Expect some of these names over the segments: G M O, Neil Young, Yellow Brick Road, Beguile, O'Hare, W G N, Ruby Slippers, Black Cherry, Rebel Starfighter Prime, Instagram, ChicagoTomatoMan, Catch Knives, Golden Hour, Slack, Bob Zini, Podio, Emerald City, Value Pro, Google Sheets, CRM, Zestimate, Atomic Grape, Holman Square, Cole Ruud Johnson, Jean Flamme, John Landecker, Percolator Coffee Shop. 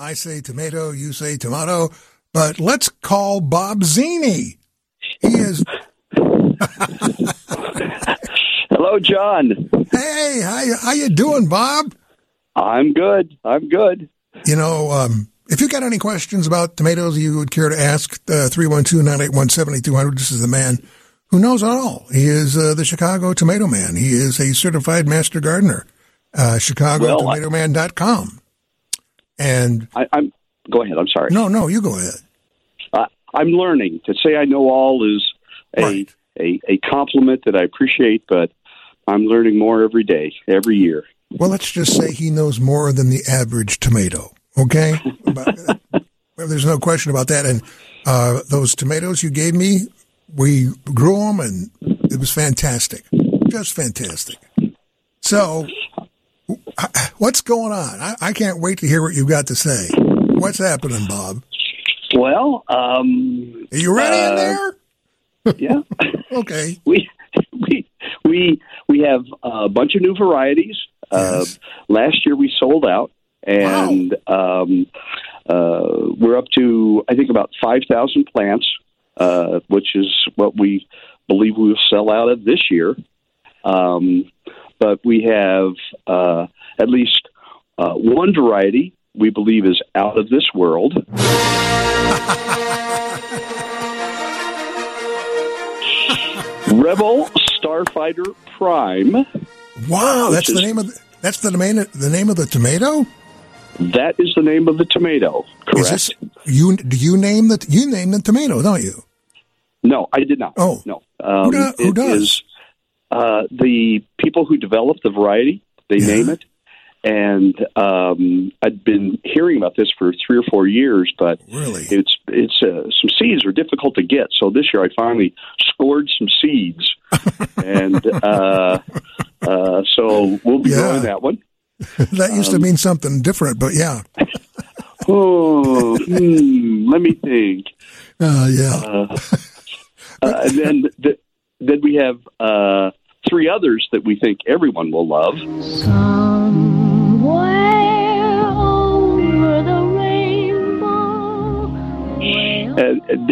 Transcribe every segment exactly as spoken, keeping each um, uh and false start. I say tomato, you say tomato, but let's call Bob Zini. He is... Hello, John. Hey, how, how you doing, Bob? I'm good. I'm good. You know, um, if you've got any questions about tomatoes you would care to ask, uh, three one two, nine eight one, seven two zero zero, this is the man who knows it all. He is uh, the Chicago Tomato Man. He is a certified master gardener, uh, Chicago Tomato Man dot com. Well, And I, I'm go ahead. I'm sorry. No, no, you go ahead. Uh, I'm learning. To say I know all is a, right. a a compliment that I appreciate, but I'm learning more every day, every year. Well, let's just say he knows more than the average tomato. Okay, but, well, there's no question about that. And uh, those tomatoes you gave me, we grew them, and it was fantastic, just fantastic. So. What's going on? I, I can't wait to hear what you've got to say. What's happening, Bob? Well, um... Are you ready uh, in there? Yeah. Okay. We we we we have a bunch of new varieties. Yes. Uh, last year we sold out, and wow. um, uh, we're up to, I think, about five thousand plants, uh, which is what we believe we will sell out of this year. Um But we have uh, at least uh, one variety we believe is out of this world. Rebel Starfighter Prime. Wow, that's is, the name of the, that's the name the name of the tomato? That is the name of the tomato. Correct. Is this, you do you name the you name the tomato, don't you? No, I did not. Oh no, um, who, do, who it does? Is, Uh, the people who develop the variety, they yeah. name it, and um, I've been hearing about this for three or four years, but really? it's it's uh, some seeds are difficult to get, so this year I finally scored some seeds, and uh, uh, so we'll be yeah. growing that one. That used um, to mean something different, but yeah. oh, hmm, let me think. Uh, yeah. Uh, uh, and then the, then we have... Uh, Three others that we think everyone will love. Somewhere over the rainbow. And, and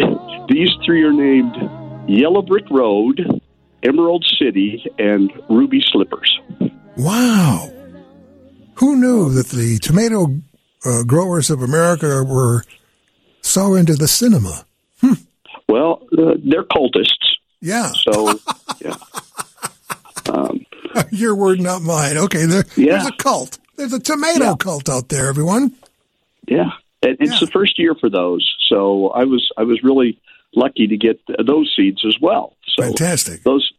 these three are named Yellow Brick Road, Emerald City, and Ruby Slippers. Wow. Who knew that the tomato uh, growers of America were so into the cinema? Hm. Well, uh, they're cultists. Yeah. So, yeah. Um, Your word, not mine. Okay, there, yeah. there's a cult. There's a tomato yeah. cult out there, everyone. Yeah, it, it's yeah. the first year for those, so I was I was really lucky to get those seeds as well. So fantastic. Those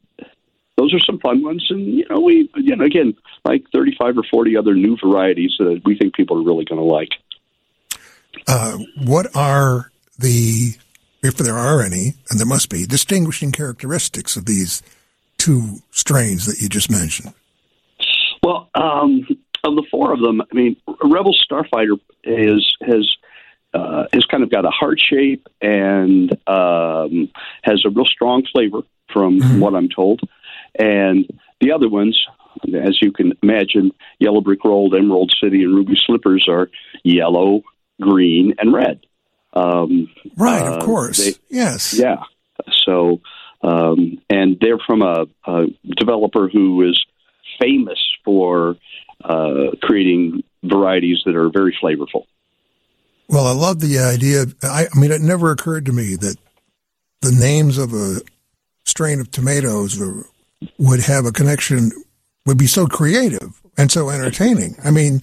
those are some fun ones, and you know we you know again like thirty-five or forty other new varieties that we think people are really going to like. Uh, what are the, if there are any, and there must be, distinguishing characteristics of these two strains that you just mentioned? Well, um, of the four of them, I mean, Rebel Starfighter is has uh, has kind of got a heart shape and um, has a real strong flavor, from mm-hmm. what I'm told. And the other ones, as you can imagine, Yellow Brick Road, Emerald City, and Ruby Slippers are yellow, green, and red. Um, right, uh, of course. They, yes. Yeah. So. Um, and they're from a, a developer who is famous for uh, creating varieties that are very flavorful. Well, I love the idea. I, I mean, it never occurred to me that the names of a strain of tomatoes would have a connection, would be so creative and so entertaining. I mean,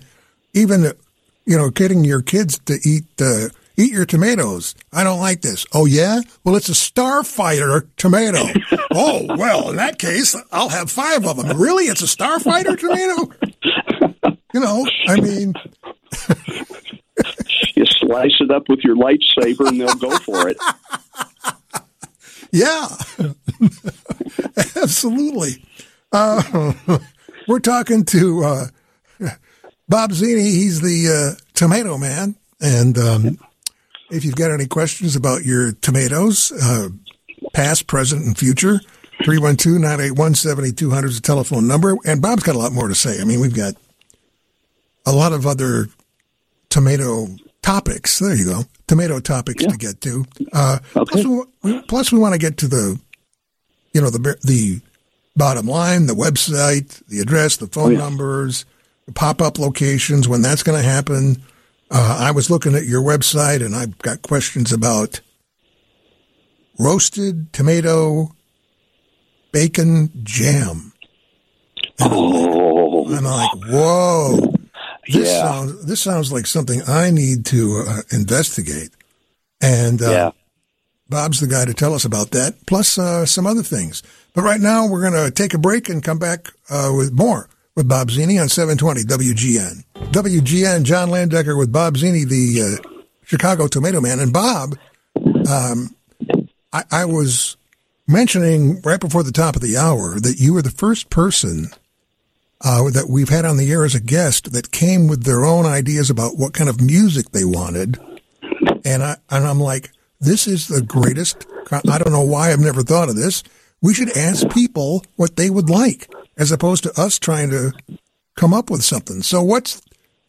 even, you know, getting your kids to eat the... Uh, eat your tomatoes. I don't like this. Oh, yeah? Well, it's a Starfighter tomato. Oh, well, in that case, I'll have five of them. Really? It's a Starfighter tomato? You know, I mean... You slice it up with your lightsaber and they'll go for it. Yeah. Absolutely. Uh, we're talking to uh, Bob Zini. He's the uh, tomato man. And... Um, if you've got any questions about your tomatoes, uh, past, present, and future, three one two, nine eight one, seven two zero zero is the telephone number. And Bob's got a lot more to say. I mean, we've got a lot of other tomato topics. There you go. Tomato topics yeah. to get to. Uh, okay. Plus, we, plus we want to get to the, you know, the the bottom line, the website, the address, the phone oh, yeah. numbers, the pop-up locations, when that's going to happen. Uh, I was looking at your website, and I've got questions about roasted tomato bacon jam. And oh. I'm like, whoa. This yeah. sounds this sounds like something I need to uh, investigate, and uh, yeah. Bob's the guy to tell us about that. Plus uh, some other things. But right now we're going to take a break and come back uh, with more with Bob Zini on seven twenty W G N. W G N John Landecker with Bob Zini, the uh, Chicago Tomato Man, and Bob. Um, I, I was mentioning right before the top of the hour that you were the first person Uh, that we've had on the air as a guest that came with their own ideas about what kind of music they wanted. And, I, and I'm like, this is the greatest. I don't know why I've never thought of this. We should ask people what they would like as opposed to us trying to come up with something. So what's,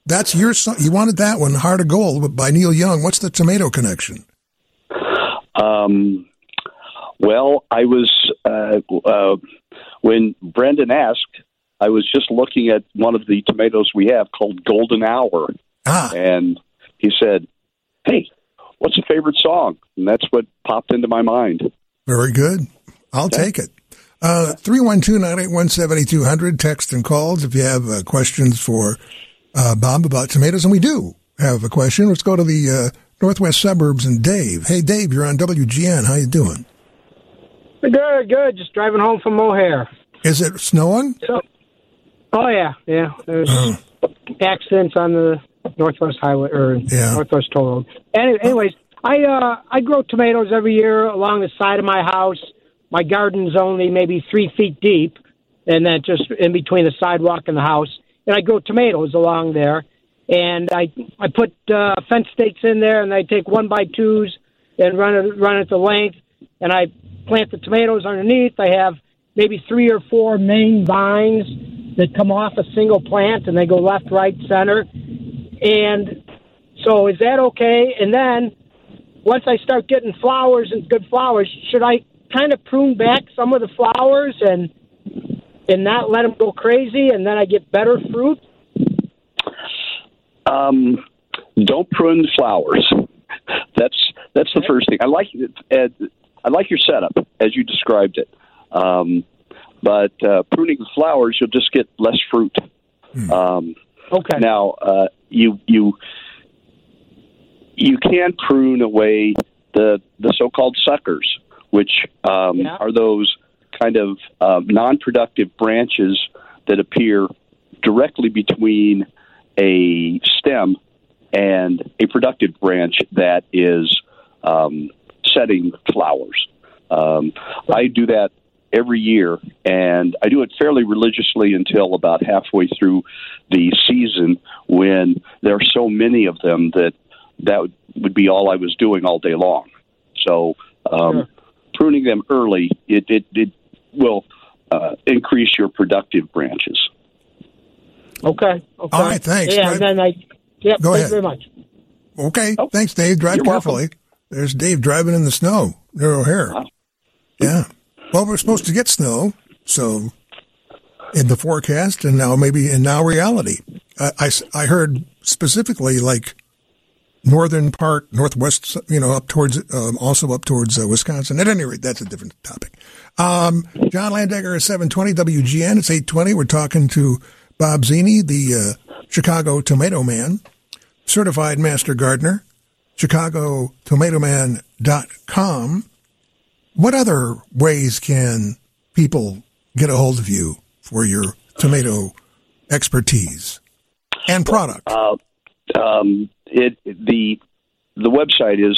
that's your song. You wanted that one, Heart of Gold by Neil Young. What's the tomato connection? Um, well, I was, uh, uh, when Brendan asked, I was just looking at one of the tomatoes we have called Golden Hour. Ah. And he said, hey, what's a favorite song? And that's what popped into my mind. Very good. I'll okay. take it. Uh, three one two, nine eight one, seven two zero zero, text and calls if you have uh, questions for uh, Bob about tomatoes. And we do have a question. Let's go to the uh, northwest suburbs and Dave. Hey, Dave, you're on W G N. How you doing? Good, good. Just driving home from Mohair. Is it snowing? So- Oh, yeah, yeah. There's oh. accidents on the Northwest Highway, or yeah. Northwest Toll Road. Anyway, anyways, I uh, I grow tomatoes every year along the side of my house. My garden's only maybe three feet deep, and then just in between the sidewalk and the house. And I grow tomatoes along there. And I I put uh, fence stakes in there, and I take one-by-twos and run it, run it the length. And I plant the tomatoes underneath. I have maybe three or four main vines that come off a single plant, and they go left, right, center. And so is that okay? And then once I start getting flowers and good flowers, should I kind of prune back some of the flowers and and not let them go crazy, and then I get better fruit? Um, don't prune the flowers. That's that's the okay. first thing. I like Ed, I like your setup as you described it. Um, But uh, pruning the flowers, you'll just get less fruit. Mm. Um, okay. Now, uh, you you you can prune away the the so-called suckers, which um, yeah. are those kind of uh, non-productive branches that appear directly between a stem and a productive branch that is um, setting flowers. Um, I do that every year, and I do it fairly religiously until about halfway through the season when there are so many of them that that would be all I was doing all day long. So um, sure. pruning them early, it, it, it will uh, increase your productive branches. Okay. okay. All right, thanks. Yeah, and then I, yep, Go thank ahead. you very much. Okay, oh. thanks, Dave. Drive You're carefully. Welcome. There's Dave driving in the snow near O'Hare. Wow. Yeah. Well, we're supposed to get snow, so in the forecast, and now maybe in now reality. Uh, I, I heard specifically like northern part, northwest, you know, up towards, um, also up towards uh, Wisconsin. At any rate, that's a different topic. Um, John Landecker is seven twenty W G N. It's eight twenty. We're talking to Bob Zini, the uh, Chicago Tomato Man, certified master gardener, Chicago Tomato Man dot com. What other ways can people get a hold of you for your tomato expertise and product? Uh, um, it, the the website is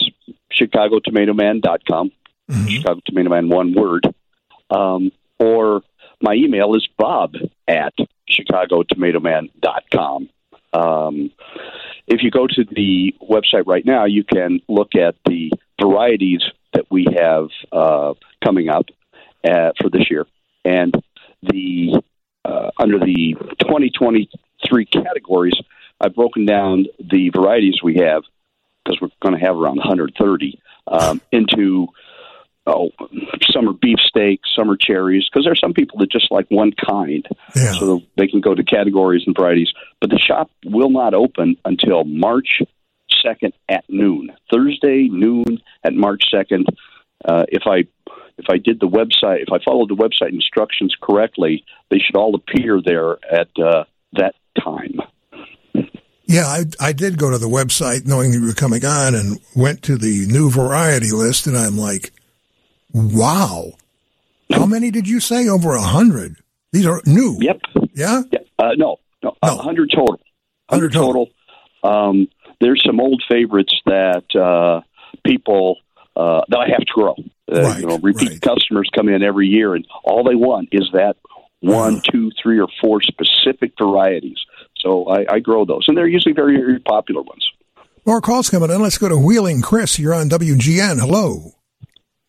Chicago Tomato Man dot com, mm-hmm. Chicago Tomato Man, one word. Um, or my email is bob at Chicago Tomato Man dot com. Um, if you go to the website right now, you can look at the varieties that we have uh, coming up uh, for this year, and the uh, under the twenty twenty-three categories, I've broken down the varieties we have going to have around one hundred thirty um, into oh, some are beefsteak, some are cherries, because there are some people that just like one kind. Yeah. So they can go to categories and varieties. But the shop will not open until March second at noon, Thursday noon at March second. Uh, if I if I did the website, if I followed the website instructions correctly, they should all appear there at uh, that time. Yeah, I, I did go to the website knowing you were coming on and went to the new variety list, and I'm like, wow. How many did you say? Over one hundred. These are new. Yep. Yeah? yeah. Uh, no, no, no. one hundred total. one hundred total. Um, there's some old favorites that uh, people, uh, that I have to grow. Uh, right, you know, repeat right. customers come in every year, and all they want is that one, uh. two, three, or four specific varieties. So I, I grow those, and they're usually very, very popular ones. More calls coming in. Let's go to Wheeling. Chris, you're on W G N. Hello.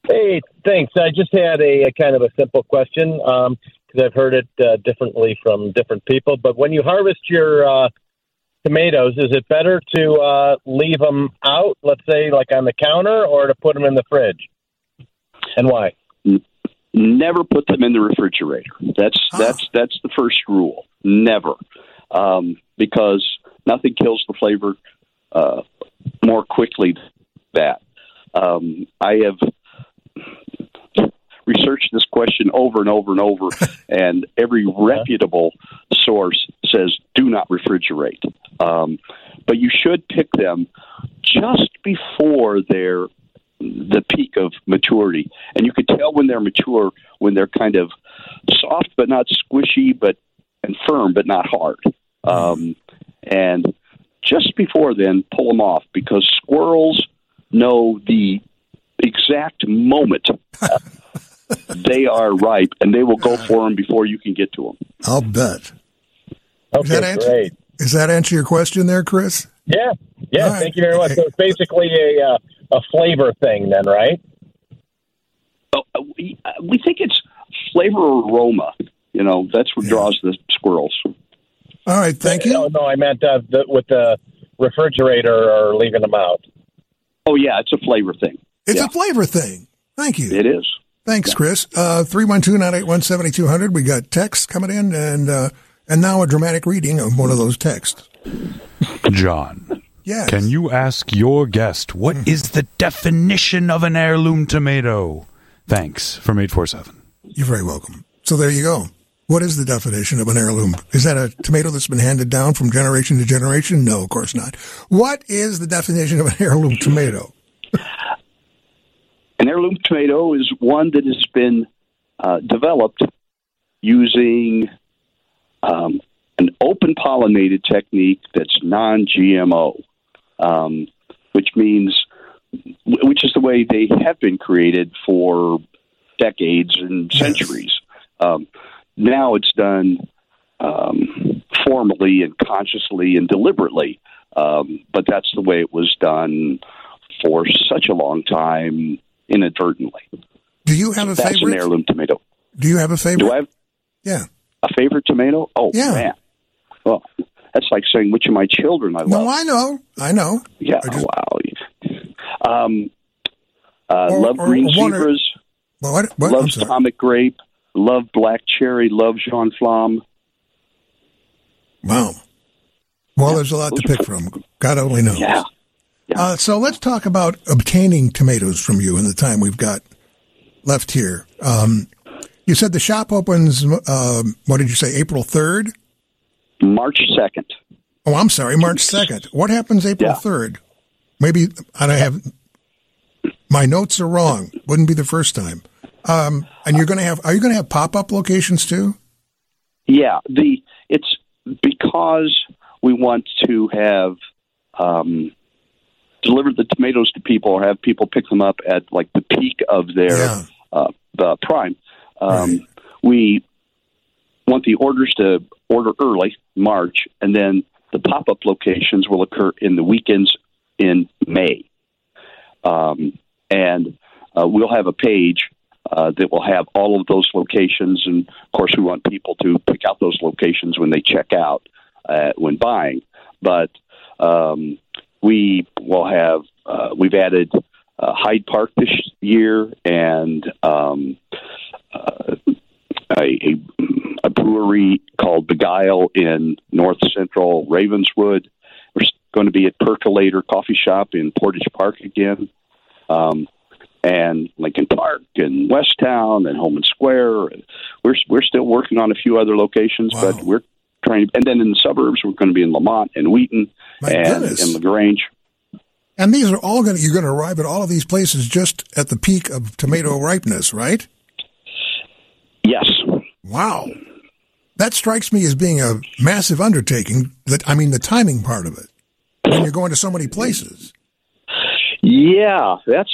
Hey, thanks. I just had a, a kind of a simple question because um, I've heard it uh, differently from different people. But when you harvest your uh, tomatoes, is it better to uh, leave them out, let's say, like on the counter, or to put them in the fridge? And why? Never put them in the refrigerator. That's ah. that's that's the first rule. Never. Um, because nothing kills the flavor uh, more quickly than that. Um, I have researched this question over and over and over, and every reputable source says do not refrigerate. Um, but you should pick them just before they're the peak of maturity. And you can tell when they're mature, when they're kind of soft but not squishy, but and firm but not hard. Um, and just before then, pull them off, because squirrels know the exact moment they are ripe, and they will go for them before you can get to them. I'll bet. Okay, does that answer, great. Does that answer your question there, Chris? Yeah. Yeah, right. Thank you very much. So it's basically a, uh, a flavor thing then, right? Oh, we, we think it's flavor or aroma. You know, that's what yeah. draws the squirrels. All right, thank you. No, no, I meant uh, the, with the refrigerator or leaving them out. Oh, yeah, it's a flavor thing. It's yeah. a flavor thing. Thank you. It is. Thanks, yeah. Chris. Uh, three one two, nine eight one, seven two zero zero. We got texts coming in, and uh, and now a dramatic reading of one of those texts. John, yes. Can you ask your guest what mm-hmm. is the definition of an heirloom tomato? Thanks, from eight four seven. You're very welcome. So there you go. What is the definition of an heirloom? Is that a tomato that's been handed down from generation to generation? No, of course not. What is the definition of an heirloom tomato? An heirloom tomato is one that has been uh, developed using um, an open pollinated technique that's non G M O, um, which means, which is the way they have been created for decades and centuries. Yes. Um, Now it's done um, formally and consciously and deliberately, um, but that's the way it was done for such a long time inadvertently. Do you have so a that's favorite? That's an heirloom tomato. Do you have a favorite? Do I have yeah. a favorite tomato? Oh, yeah. man. Well, that's like saying which of my children I love. No, I know. I know. Yeah, I just... wow. Um, uh, or, love or, green or zebras. Or... What? What? Love atomic grape. Love Black Cherry. Love Jean Flamme. Wow. Well, yeah, there's a lot to pick from. God only knows. Yeah. yeah. Uh, so let's talk about obtaining tomatoes from you in the time we've got left here. Um, you said the shop opens, um, what did you say, April third? March second. Oh, I'm sorry, March second. What happens April yeah. third? Maybe, and I have, my notes are wrong. Wouldn't be the first time. Um, and you're going to have? Are you going to have pop-up locations too? Yeah, the it's because we want to have um, deliver the tomatoes to people, or have people pick them up at like the peak of their yeah. uh, the prime. Um, right. We want the orders to order early March, and then the pop-up locations will occur in the weekends in May, um, and uh, we'll have a page. Uh, that will have all of those locations, and of course we want people to pick out those locations when they check out uh, when buying. But um, we will have, uh, we've added uh, Hyde Park this year and um, uh, a, a brewery called Beguile in North Central Ravenswood. We're going to be at Percolator Coffee Shop in Portage Park again, um, and Lincoln Park and Westtown and Holman Square. We're we're still working on a few other locations, wow. but we're trying. And then in the suburbs, we're going to be in Lamont and Wheaton My and in LaGrange. And these are all going. You're going to arrive at all of these places just at the peak of tomato ripeness, right? Yes. Wow. That strikes me as being a massive undertaking. That I mean, the timing part of it. When you're going to so many places. Yeah, that's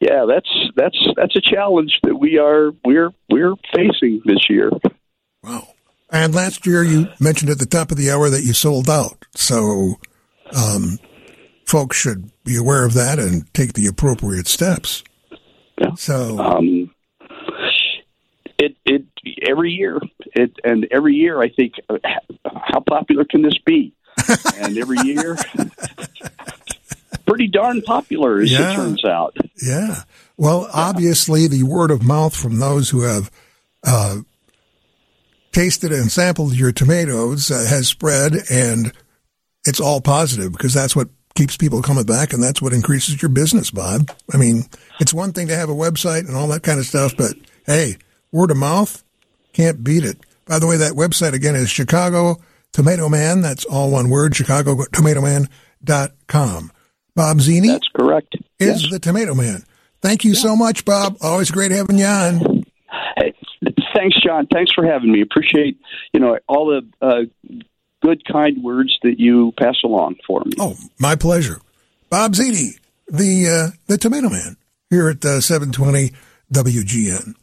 yeah, that's that's that's a challenge that we are we're we're facing this year. Wow! And last year you mentioned at the top of the hour that you sold out, so um, folks should be aware of that and take the appropriate steps. Yeah. So um, it it every year it and every year I think how popular can this be? And every year, pretty darn popular, as yeah. it turns out. Yeah. Well, yeah. obviously, the word of mouth from those who have uh, tasted and sampled your tomatoes uh, has spread, and it's all positive because that's what keeps people coming back, and that's what increases your business, Bob. I mean, it's one thing to have a website and all that kind of stuff, but, hey, word of mouth, can't beat it. By the way, that website, again, is Chicago Tomato Man, that's all one word, Chicago Tomato Man dot com. Bob Zini? That's correct. Is yes. the Tomato Man. Thank you yeah. so much, Bob. Always great having you on. Hey, thanks, John. Thanks for having me. Appreciate, you know, all the uh, good, kind words that you pass along for me. Oh, my pleasure. Bob Zini, the, uh, the Tomato Man, here at uh, seven twenty W G N.